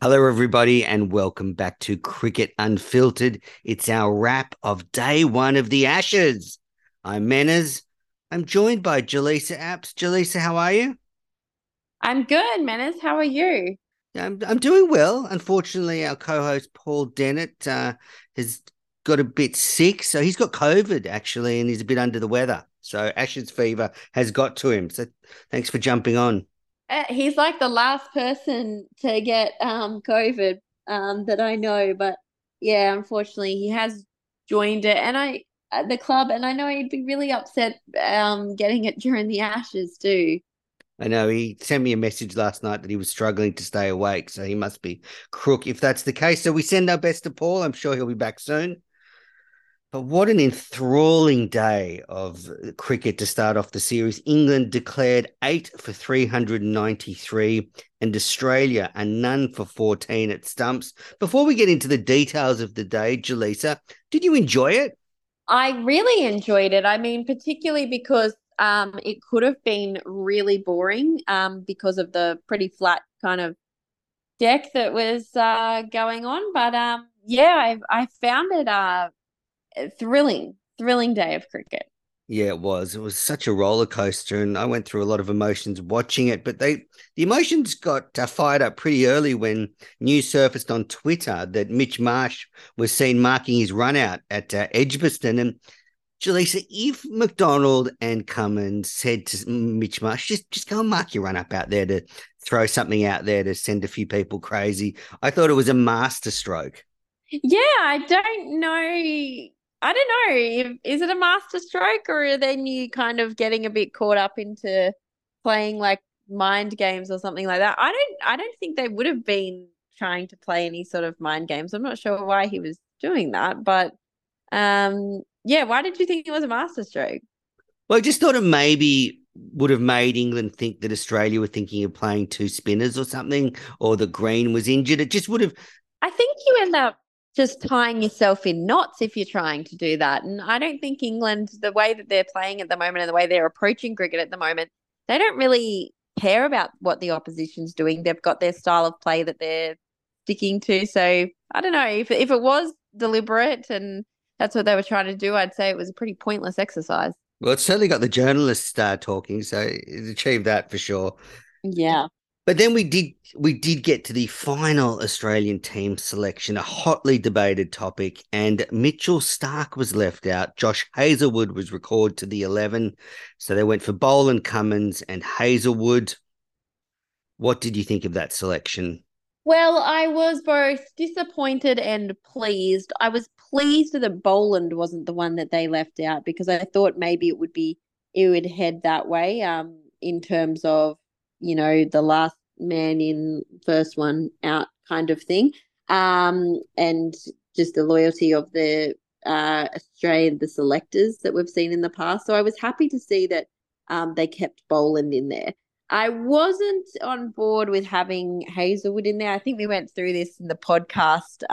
Hello, everybody, and welcome back to Cricket Unfiltered. It's our wrap of day one of the Ashes. I'm Menners. I'm joined by Jelisa Apps. Jelisa, how are you? I'm good, Menners. How are you? I'm doing well. Unfortunately, our co-host Paul Dennett has got a bit sick. So he's got COVID, actually, and he's a bit under the weather. So Ashes fever has got to him. So thanks for jumping on. He's like the last person to get COVID that I know, but yeah, unfortunately he has joined it and the club, and I know he'd be really upset getting it during the Ashes too. I know he sent me a message last night that he was struggling to stay awake, so he must be crook if that's the case. So we send our best to Paul. I'm sure he'll be back soon. But what an enthralling day of cricket to start off the series. England declared 8 for 393 and Australia a none for 14 at stumps. Before we get into the details of the day, Jelisa, did you enjoy it? I really enjoyed it. I mean, particularly because it could have been really boring because of the pretty flat kind of deck that was going on. But, I found it... Thrilling day of cricket. Yeah, it was. It was such a roller coaster, and I went through a lot of emotions watching it. But the emotions got fired up pretty early when news surfaced on Twitter that Mitch Marsh was seen marking his run out at Edgbaston. And Jelisa, if McDonald and Cummins said to Mitch Marsh, just go and mark your run up out there to throw something out there to send a few people crazy, I thought it was a masterstroke. Yeah, I don't know. Is it a masterstroke, or are then you kind of getting a bit caught up into playing like mind games or something like that? I don't think they would have been trying to play any sort of mind games. I'm not sure why he was doing that, but why did you think it was a masterstroke? Well, I just thought it maybe would have made England think that Australia were thinking of playing two spinners or something, or that Green was injured. It just would have. I think you end up just tying yourself in knots if you're trying to do that. And I don't think England, the way that they're playing at the moment and the way they're approaching cricket at the moment, they don't really care about what the opposition's doing. They've got their style of play that they're sticking to. So I don't know. If it was deliberate and that's what they were trying to do, I'd say it was a pretty pointless exercise. Well, it's certainly got the journalists talking, so it achieved that for sure. Yeah. But then we did get to the final Australian team selection, a hotly debated topic, and Mitchell Stark was left out. Josh Hazlewood was recalled to the 11, so they went for Boland, Cummins and Hazlewood. What did you think of that selection? Well, I was both disappointed and pleased. I was pleased that Boland wasn't the one that they left out, because I thought maybe it would head that way in terms of, you know, the last man in, first one out kind of thing, and just the loyalty of the the selectors that we've seen in the past. So I was happy to see that they kept Boland in there. I wasn't on board with having Hazlewood in there. I think we went through this in the podcast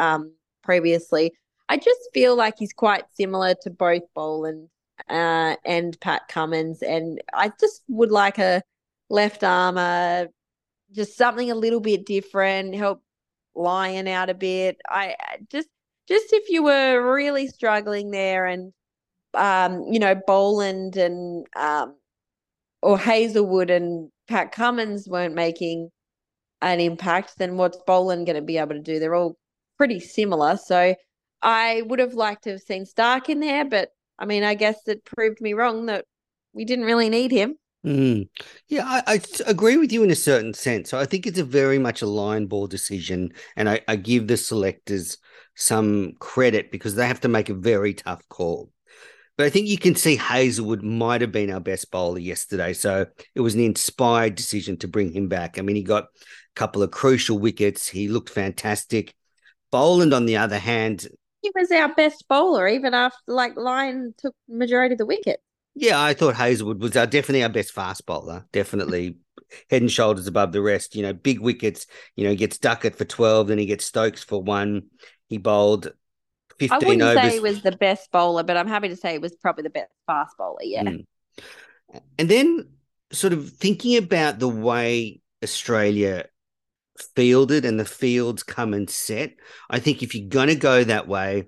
previously. I just feel like he's quite similar to both Boland and Pat Cummins, and I just would like a left armour, just something a little bit different, help Lyon out a bit. I just if you were really struggling there, and Boland and or Hazlewood and Pat Cummins weren't making an impact, then what's Boland going to be able to do? They're all pretty similar, so I would have liked to have seen Stark in there, but I mean, I guess it proved me wrong that we didn't really need him. Mm. Yeah, I agree with you in a certain sense. So I think it's a very much a line ball decision, and I give the selectors some credit because they have to make a very tough call. But I think you can see Hazlewood might have been our best bowler yesterday, so it was an inspired decision to bring him back. I mean, he got a couple of crucial wickets. He looked fantastic. Boland, on the other hand... He was our best bowler, even after, like, Lyon took the majority of the wicket. Yeah, I thought Hazlewood was definitely our best fast bowler, definitely head and shoulders above the rest. You know, big wickets, you know, he gets Duckett for 12, then he gets Stokes for 1. He bowled 15 overs. I wouldn't say he was the best bowler, but I'm happy to say he was probably the best fast bowler, yeah. Mm. And then sort of thinking about the way Australia fielded and the field's come and set. I think if you're going to go that way,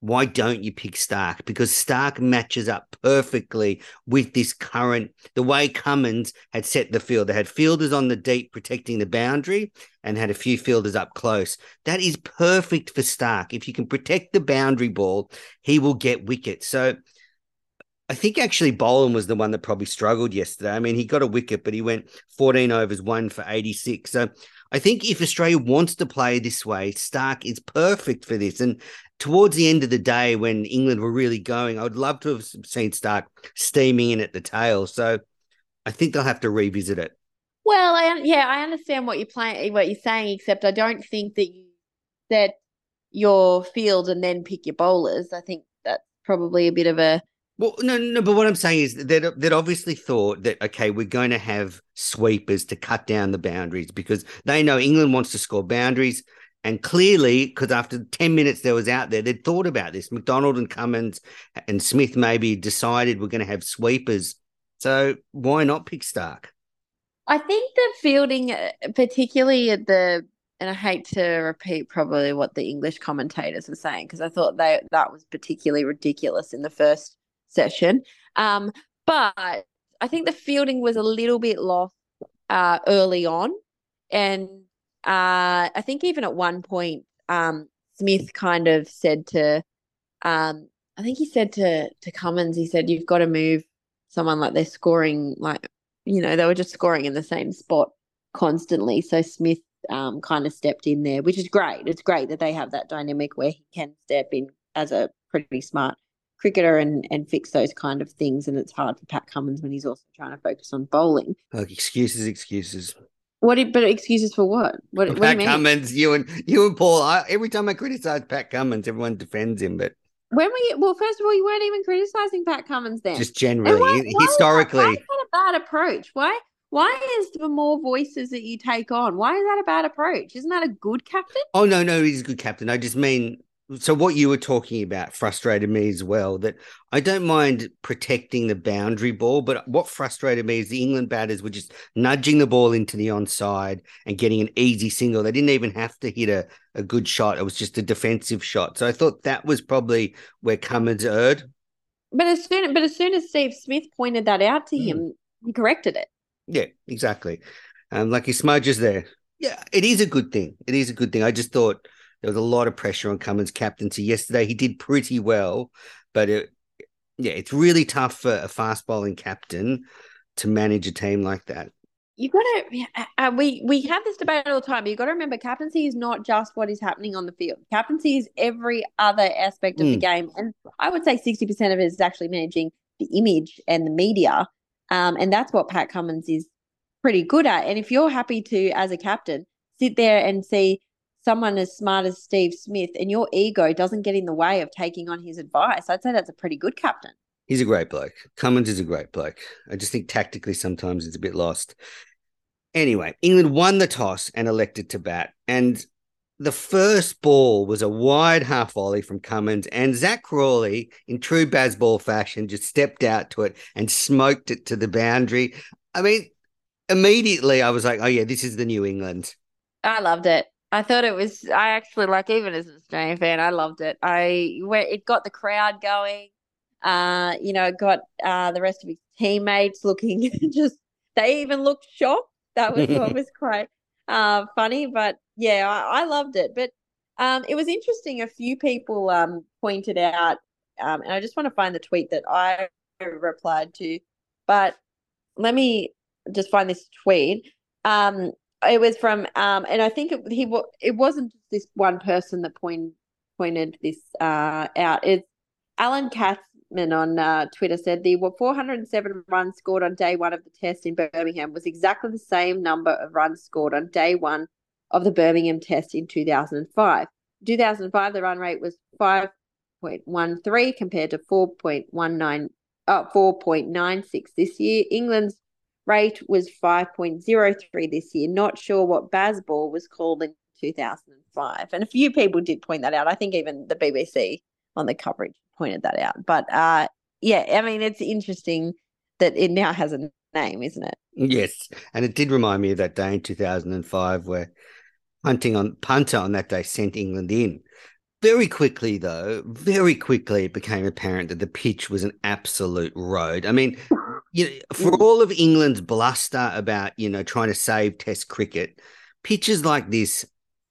why don't you pick Stark? Because Stark matches up perfectly with this current, the way Cummins had set the field. They had fielders on the deep protecting the boundary and had a few fielders up close. That is perfect for Stark. If you can protect the boundary ball, he will get wickets. So I think actually Boland was the one that probably struggled yesterday. I mean, he got a wicket, but he went 14 overs, 1 for 86. So I think if Australia wants to play this way, Stark is perfect for this. And towards the end of the day when England were really going, I would love to have seen Stark steaming in at the tail. So I think they'll have to revisit it. Well, I understand what you're saying, except I don't think that you set your field and then pick your bowlers. I think that's probably a bit of a... Well, no, but what I'm saying is they'd obviously thought that, okay, we're going to have sweepers to cut down the boundaries because they know England wants to score boundaries. And clearly, because after 10 minutes there was out there, they'd thought about this. McDonald and Cummins and Smith maybe decided we're going to have sweepers. So why not pick Stark? I think the fielding, particularly at the, and I hate to repeat probably what the English commentators were saying because I thought that was particularly ridiculous in the first session. But I think the fielding was a little bit lost early on, and I think even at one point Smith kind of said to I think he said to Cummins, he said, you've got to move someone, like they're scoring, like, you know, they were just scoring in the same spot constantly. So Smith kind of stepped in there, which is great. It's great that they have that dynamic where he can step in as a pretty smart cricketer and fix those kind of things, and it's hard for Pat Cummins when he's also trying to focus on bowling. Like excuses. But excuses for what? What Pat do you mean? Cummins, you and Paul. Every time I criticise Pat Cummins, everyone defends him. But when were you? Well, first of all, you weren't even criticising Pat Cummins then. Just generally, why historically, why is that a bad approach? Why is the more voices that you take on? Why is that a bad approach? Isn't that a good captain? Oh no, he's a good captain. I just mean. So what you were talking about frustrated me as well, that I don't mind protecting the boundary ball, but what frustrated me is the England batters were just nudging the ball into the onside and getting an easy single. They didn't even have to hit a good shot. It was just a defensive shot. So I thought that was probably where Cummins erred. But as soon as Steve Smith pointed that out to him, he corrected it. Yeah, exactly. Lucky Smudge is there. Yeah, it is a good thing. It is a good thing. I just thought... there was a lot of pressure on Cummins' captaincy yesterday. He did pretty well, but it's really tough for a fast bowling captain to manage a team like that. You got to. We have this debate all the time. You got to remember, captaincy is not just what is happening on the field. Captaincy is every other aspect of the game, and I would say 60% of it is actually managing the image and the media, and that's what Pat Cummins is pretty good at. And if you're happy to, as a captain, sit there and see someone as smart as Steve Smith and your ego doesn't get in the way of taking on his advice, I'd say that's a pretty good captain. He's a great bloke. Cummins is a great bloke. I just think tactically sometimes it's a bit lost. Anyway, England won the toss and elected to bat. And the first ball was a wide half volley from Cummins, and Zach Crawley, in true Bazball fashion, just stepped out to it and smoked it to the boundary. I mean, immediately I was like, oh yeah, this is the New England. I loved it. I thought it was, I actually, like, even as an Australian fan, I loved it. It got the crowd going, it got the rest of his teammates looking just, they even looked shocked. That was what was quite funny, but yeah, I loved it. But it was interesting. A few people pointed out, and I just want to find the tweet that I replied to, but let me just find this tweet. It was from, and I think it wasn't just this one person that pointed this out. It's Alan Katzman on Twitter said the 407 runs scored on day one of the test in Birmingham was exactly the same number of runs scored on day one of the Birmingham test in 2005. In 2005, the run rate was 5.13 compared to 4.96 this year. England's rate was 5.03 this year. Not sure what Bazball was called in 2005. And a few people did point that out. I think even the BBC on the coverage pointed that out. But, I mean, it's interesting that it now has a name, isn't it? Yes, and it did remind me of that day in 2005 where punter on that day sent England in. Very quickly, it became apparent that the pitch was an absolute road. I mean, for all of England's bluster about, trying to save Test cricket, pitches like this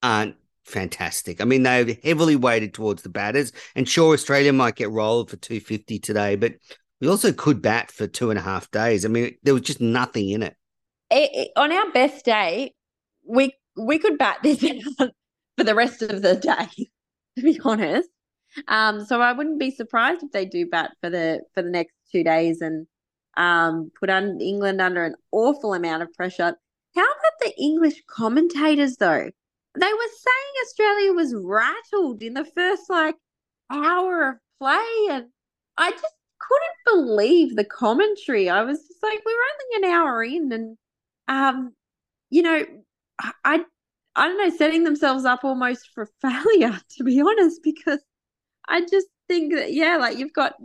aren't fantastic. I mean, they've heavily weighted towards the batters, and sure, Australia might get rolled for 250 today, but we also could bat for 2.5 days. I mean, there was just nothing in it. On our best day, we could bat this out for the rest of the day, to be honest. So I wouldn't be surprised if they do bat for the next 2 days and put England under an awful amount of pressure. How about the English commentators, though? They were saying Australia was rattled in the first, hour of play, and I just couldn't believe the commentary. I was just like, we were only an hour in, and, I don't know, setting themselves up almost for failure, to be honest, because I just think that, you've got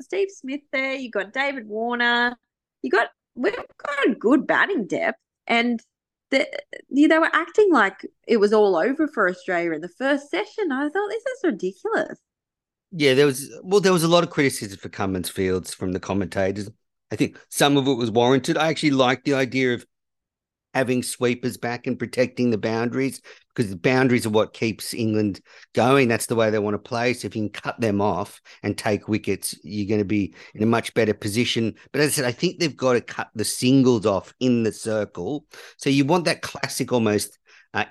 Steve Smith there, you've got David Warner, we've got a good batting depth, and they were acting like it was all over for Australia in the first session. I thought, this is ridiculous. Yeah, there was a lot of criticism for Cummins Fields from the commentators. I think some of it was warranted. I actually liked the idea of having sweepers back and protecting the boundaries, because the boundaries are what keeps England going. That's the way they want to play. So if you can cut them off and take wickets, you're going to be in a much better position. But as I said, I think they've got to cut the singles off in the circle. So you want that classic almost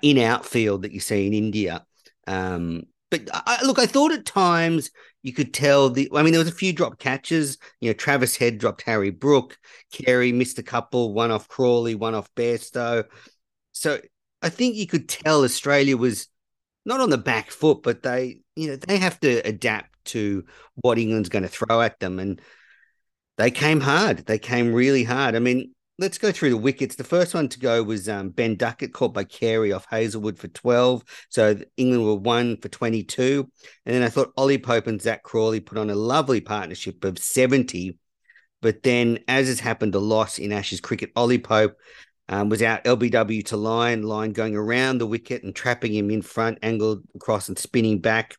in-out field that you see in India. But I thought at times you could tell there was a few drop catches. Travis Head dropped Harry Brook. Carey missed a couple, one off Crawley, one off Bairstow. So I think you could tell Australia was not on the back foot, but they have to adapt to what England's going to throw at them. And they came hard. They came really hard. I mean, let's go through the wickets. The first one to go was Ben Duckett, caught by Carey off Hazlewood for 12. So England were 1 for 22. And then I thought Ollie Pope and Zach Crawley put on a lovely partnership of 70. But then, as has happened, a loss in Ashes cricket, Ollie Pope was out LBW to Lyon. Lyon going around the wicket and trapping him in front, angled across and spinning back.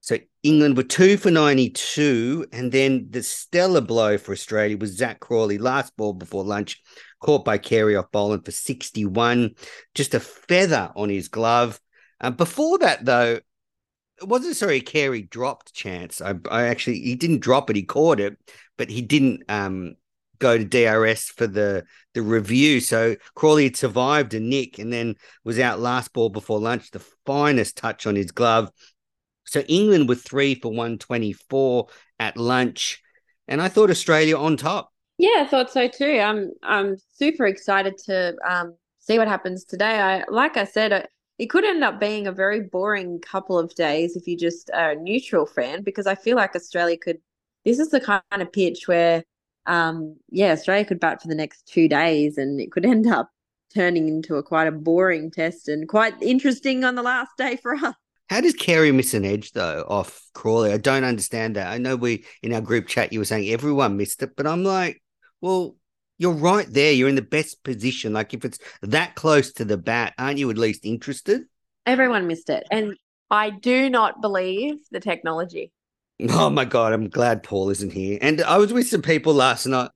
So England were 2 for 92, and then the stellar blow for Australia was Zach Crawley, last ball before lunch, caught by Carey off Boland for 61, just a feather on his glove. Before that, though, it wasn't necessarily a Carey dropped chance. He didn't drop it, he caught it, but he didn't go to DRS for the review. So Crawley had survived a nick and then was out last ball before lunch, the finest touch on his glove. So England were 3 for 124 at lunch, and I thought Australia on top. Yeah, I thought so too. I'm super excited to see what happens today. It could end up being a very boring couple of days if you just are a neutral fan, because I feel like Australia could. This is the kind of pitch where, Australia could bat for the next 2 days, and it could end up turning into quite a boring test and quite interesting on the last day for us. How does Carey miss an edge, though, off Crawley? I don't understand that. I know in our group chat, you were saying everyone missed it, but I'm like, well, you're right there. You're in the best position. Like, if it's that close to the bat, aren't you at least interested? Everyone missed it. And I do not believe the technology. Oh, my God. I'm glad Paul isn't here. And I was with some people last night.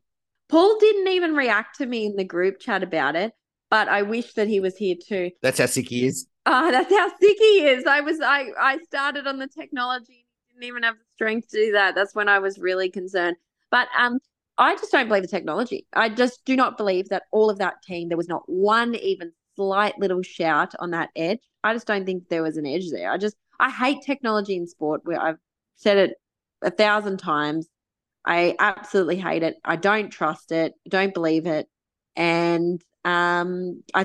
Paul didn't even react to me in the group chat about it, but I wish that he was here too. That's how sick he is. Oh, that's how sick he is. I started on the technology, didn't even have the strength to do that. That's when I was really concerned. But I just don't believe the technology. I just do not believe that all of that team, there was not one even slight little shout on that edge. I just don't think there was an edge there. I hate technology in sport, where I've said it 1,000 times. I absolutely hate it. I don't trust it. Don't believe it. And I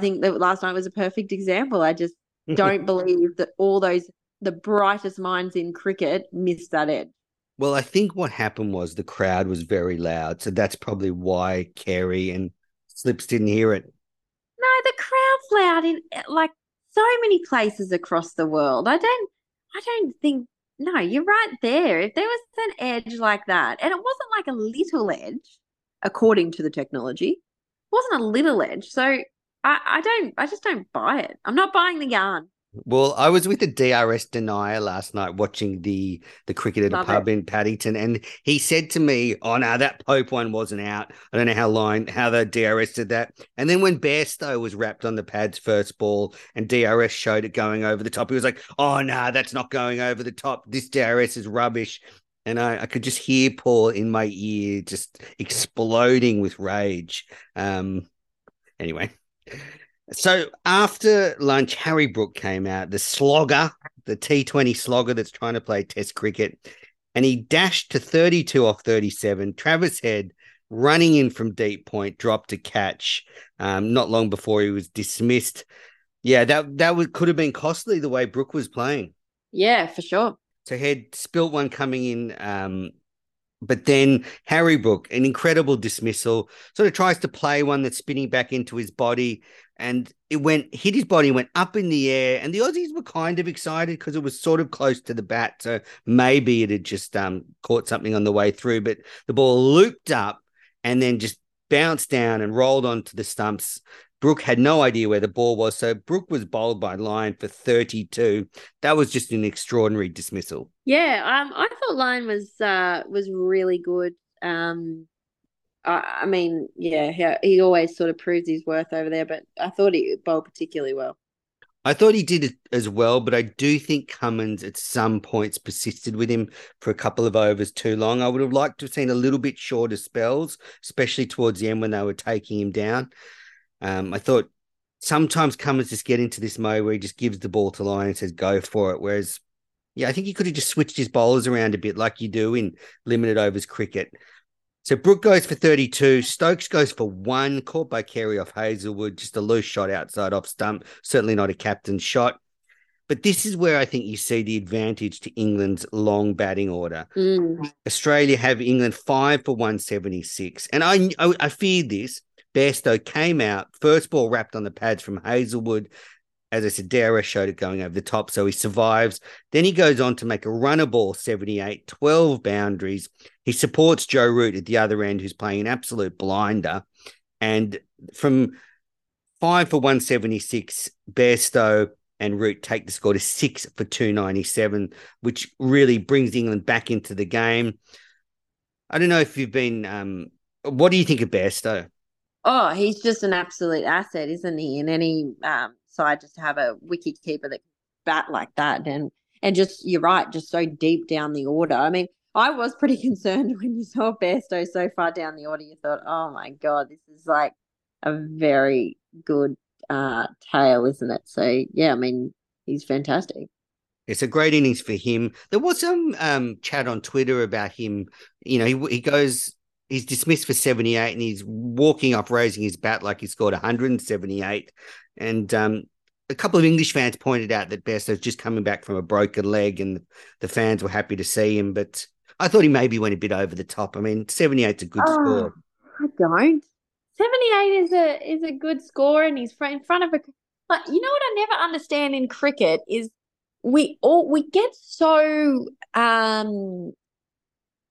think that last night was a perfect example. I just don't believe that the brightest minds in cricket missed that edge. Well, I think what happened was the crowd was very loud. So that's probably why Carey and Slips didn't hear it. No, the crowd's loud in so many places across the world. I don't think you're right there. If there was an edge like that, and it wasn't like a little edge, according to the technology, it wasn't a little edge. So I just don't buy it. I'm not buying the yarn. Well, I was with a DRS denier last night watching the cricket at a pub in Paddington, and he said to me, oh, no, that Pope one wasn't out. I don't know how the DRS did that. And then when Bairstow was wrapped on the pad's first ball and DRS showed it going over the top, he was like, oh, no, that's not going over the top. This DRS is rubbish. And I could just hear Paul in my ear just exploding with rage. Anyway. So after lunch, Harry Brook came out, the slogger, the T20 slogger that's trying to play Test cricket, and he dashed to 32 off 37. Travis Head, running in from deep point, dropped a catch not long before he was dismissed. Yeah, that could have been costly the way Brook was playing. Yeah, for sure. So Head spilt one coming in, but then Harry Brook, an incredible dismissal, sort of tries to play one that's spinning back into his body, and it hit his body, went up in the air, and the Aussies were kind of excited because it was sort of close to the bat, so maybe it had just caught something on the way through, but the ball looped up and then just bounced down and rolled onto the stumps. Brook had no idea where the ball was, so Brook was bowled by Lyon for 32. That was just an extraordinary dismissal. Yeah, I thought Lyon was really good. I mean, yeah, he always sort of proves his worth over there, but I thought he bowled particularly well. I thought he did as well, but I do think Cummins at some points persisted with him for a couple of overs too long. I would have liked to have seen a little bit shorter spells, especially towards the end when they were taking him down. I thought sometimes Cummins just get into this mode where he just gives the ball to Lyon and says, go for it. Whereas, yeah, I think he could have just switched his bowlers around a bit like you do in limited overs cricket. So Brook goes for 32. Stokes goes for one, caught by Carey off Hazlewood, just a loose shot outside off stump, certainly not a captain's shot. But this is where I think you see the advantage to England's long batting order. Australia have England 5 for 176. And I feared this. Bairstow came out, first ball wrapped on the pads from Hazlewood. As I said, DRS showed it going over the top, so he survives. Then he goes on to make a runner ball, 78, 12 boundaries. He supports Joe Root at the other end, who's playing an absolute blinder. And from 5 for 176, Bairstow and Root take the score to 6 for 297, which really brings England back into the game. I don't know if you've been what do you think of Bairstow? Oh, he's just an absolute asset, isn't he? In any side, just to have a wicketkeeper that can bat like that and just, you're right, just so deep down the order. I mean, I was pretty concerned when you saw Bairstow so far down the order, you thought, oh, my God, this is like a very good tail, isn't it? So, yeah, I mean, he's fantastic. It's a great innings for him. There was some chat on Twitter about him. You know, he goes... He's dismissed for 78 and he's walking up, raising his bat like he scored 178. And a couple of English fans pointed out that Bairstow's just coming back from a broken leg and the fans were happy to see him. But I thought he maybe went a bit over the top. I mean, 78's a good score. I don't. 78 is a good score, and he's in front of a... Like, you know what I never understand in cricket is we get so...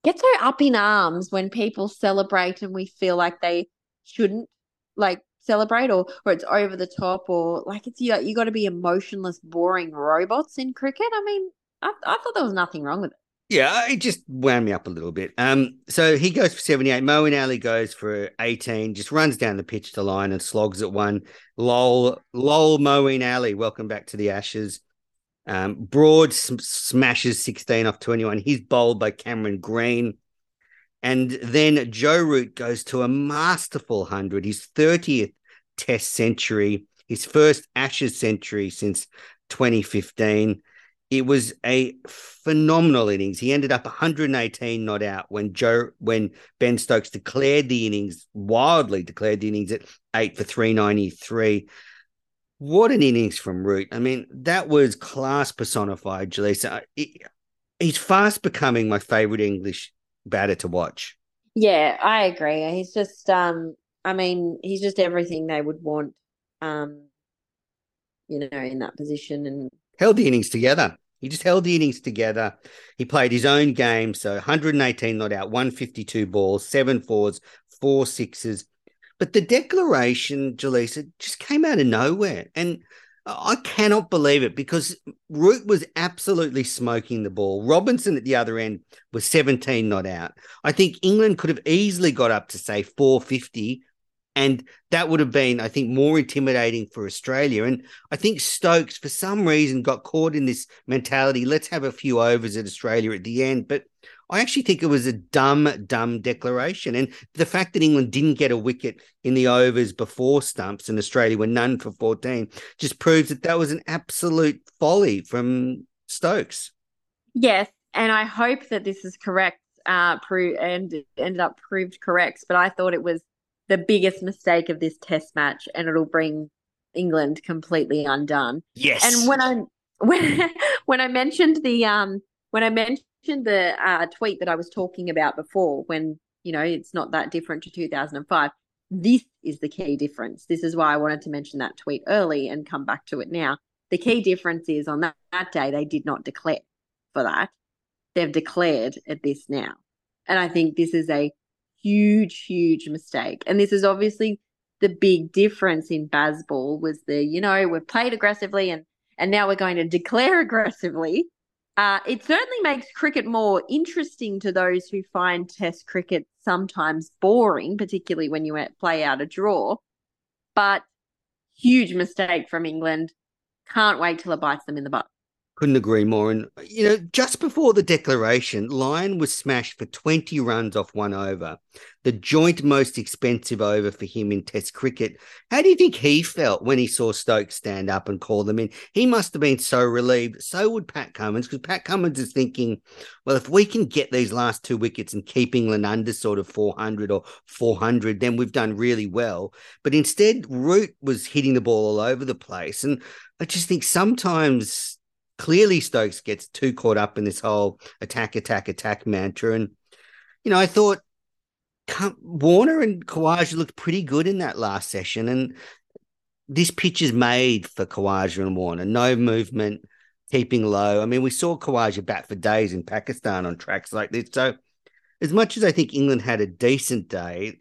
Get so up in arms when people celebrate and we feel like they shouldn't, like, celebrate or it's over the top or, like, it's you got to be emotionless, boring robots in cricket. I mean, I thought there was nothing wrong with it. Yeah, it just wound me up a little bit. So he goes for 78. Moeen Ali goes for 18, just runs down the pitch to Lyon and slogs at one. Lol, Moeen Ali, welcome back to the Ashes. Broad smashes 16 off 21. He's bowled by Cameron Green. And then Joe Root goes to a masterful 100, his 30th Test century, his first Ashes century since 2015. It was a phenomenal innings. He ended up 118 not out when Ben Stokes wildly declared the innings at 8 for 393. What an innings from Root. I mean, that was class personified, Jelisa. He's fast becoming my favourite English batter to watch. Yeah, I agree. He's just, he's just everything they would want, in that position. And held the innings together. He just held the innings together. He played his own game, so 118 not out, 152 balls, 7 fours, 4 sixes. But the declaration, Jelisa, just came out of nowhere. And I cannot believe it, because Root was absolutely smoking the ball. Robinson at the other end was 17 not out. I think England could have easily got up to, say, 450, and that would have been, I think, more intimidating for Australia. And I think Stokes, for some reason, got caught in this mentality, let's have a few overs at Australia at the end. But I actually think it was a dumb declaration. And the fact that England didn't get a wicket in the overs before stumps and Australia were none for 14 just proves that that was an absolute folly from Stokes. Yes, and I hope that this is correct and it ended up proved correct, but I thought it was the biggest mistake of this test match, and it'll bring England completely undone. Yes. And when I mentioned the tweet that I was talking about before, when, you know, it's not that different to 2005, this is the key difference. This is why I wanted to mention that tweet early and come back to it now. The key difference is on that day, they did not declare for that. They've declared at this now. And I think this is a huge mistake. And this is obviously the big difference in Bazball was the, you know, we've played aggressively and now we're going to declare aggressively. It certainly makes cricket more interesting to those who find Test cricket sometimes boring, particularly when you play out a draw. But huge mistake from England. Can't wait till it bites them in the butt. Couldn't agree more. And, you know, just before the declaration, Lyon was smashed for 20 runs off one over, the joint most expensive over for him in Test cricket. How do you think he felt when he saw Stokes stand up and call them in? He must have been so relieved. So would Pat Cummins, because Pat Cummins is thinking, well, if we can get these last two wickets and keep England under sort of 400 or 400, then we've done really well. But instead, Root was hitting the ball all over the place. And I just think sometimes... clearly Stokes gets too caught up in this whole attack mantra. And, you know, I thought Warner and Khawaja looked pretty good in that last session. And this pitch is made for Khawaja and Warner. No movement, keeping low. I mean, we saw Khawaja bat for days in Pakistan on tracks like this. So as much as I think England had a decent day,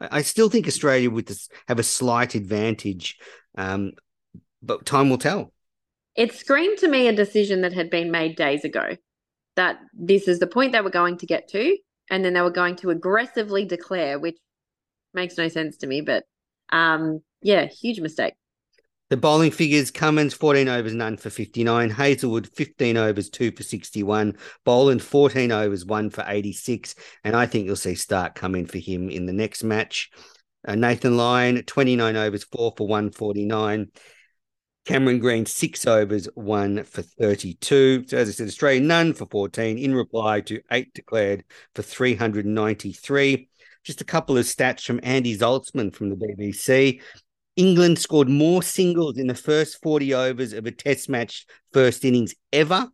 I still think Australia would have a slight advantage. But time will tell. It screamed to me a decision that had been made days ago, that this is the point they were going to get to, and then they were going to aggressively declare, which makes no sense to me. But, yeah, huge mistake. The bowling figures, Cummins, 14 overs, none for 59. Hazlewood, 15 overs, 2 for 61. Boland, 14 overs, 1 for 86. And I think you'll see Stark come in for him in the next match. Nathan Lyon, 29 overs, 4 for 149. Cameron Green, 6 overs, 1 for 32. So, as I said, Australia, none for 14, in reply to 8 declared for 393. Just a couple of stats from Andy Zoltzman from the BBC. England scored more singles in the first 40 overs of a test match first innings ever.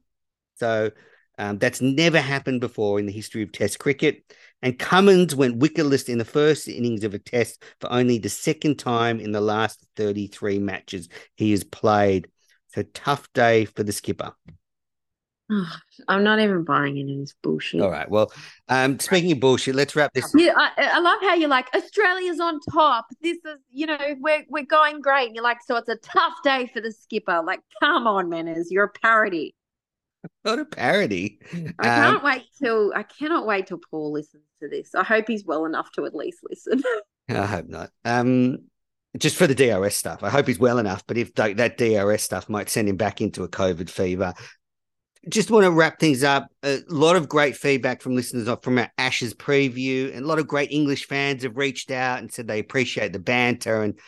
So that's never happened before in the history of test cricket. And Cummins went wicketless in the first innings of a test for only the second time in the last 33 matches he has played. So tough day for the skipper. Oh, I'm not even buying into this bullshit. All right. Well, speaking of bullshit, let's wrap this up. Yeah, I love how you're like, Australia's on top. This is, you know, we're going great. And you're like, so it's a tough day for the skipper. Like, come on, Menners, you're a parody. Not a parody. I cannot wait till Paul listens to this. I hope he's well enough to at least listen. I hope not. Just for the DRS stuff. I hope he's well enough, but if that DRS stuff might send him back into a COVID fever. Just want to wrap things up. A lot of great feedback from listeners from our Ashes preview, and a lot of great English fans have reached out and said they appreciate the banter, and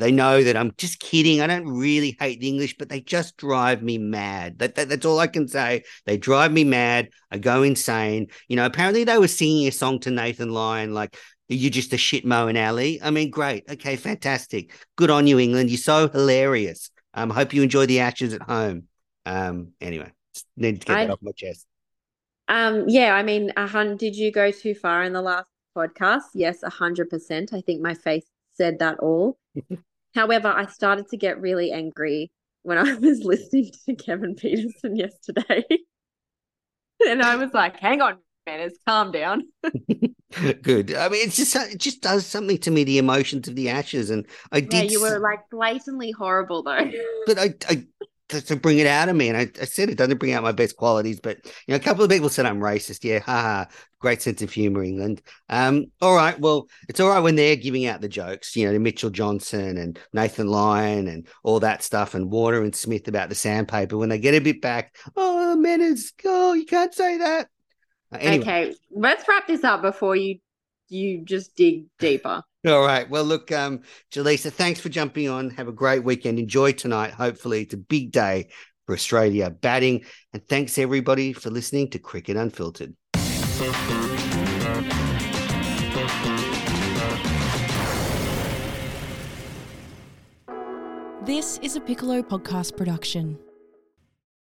they know that I'm just kidding. I don't really hate the English, but they just drive me mad. That's all I can say. They drive me mad. I go insane. You know, apparently they were singing a song to Nathan Lyon, like, you're just a shit Moeen Ali. I mean, great. Okay, fantastic. Good on you, England. You're so hilarious. Hope you enjoy the Ashes at home. Anyway, just needed to get that off my chest. Yeah, I mean, did you go too far in the last podcast? Yes, 100%. I think my face said that all. However, I started to get really angry when I was listening to Kevin Peterson yesterday. And I was like, hang on, Manners, calm down. Good. I mean, it just does something to me, the emotions of the Ashes. And I did. Yeah, you were like blatantly horrible, though. But I to bring it out of me. And I said it doesn't bring out my best qualities, but you know, a couple of people said I'm racist. Yeah, haha. Great sense of humor, England. All right. Well, it's all right when they're giving out the jokes, you know, to Mitchell Johnson and Nathan Lyon and all that stuff, and Warner and Smith about the sandpaper. When they get a bit back, oh, Menners, oh, you can't say that. Anyway. Okay, let's wrap this up before you just dig deeper. All right. Well, look, Jelisa, thanks for jumping on. Have a great weekend. Enjoy tonight. Hopefully it's a big day for Australia batting. And thanks, everybody, for listening to Cricket Unfiltered. This is a Piccolo podcast production.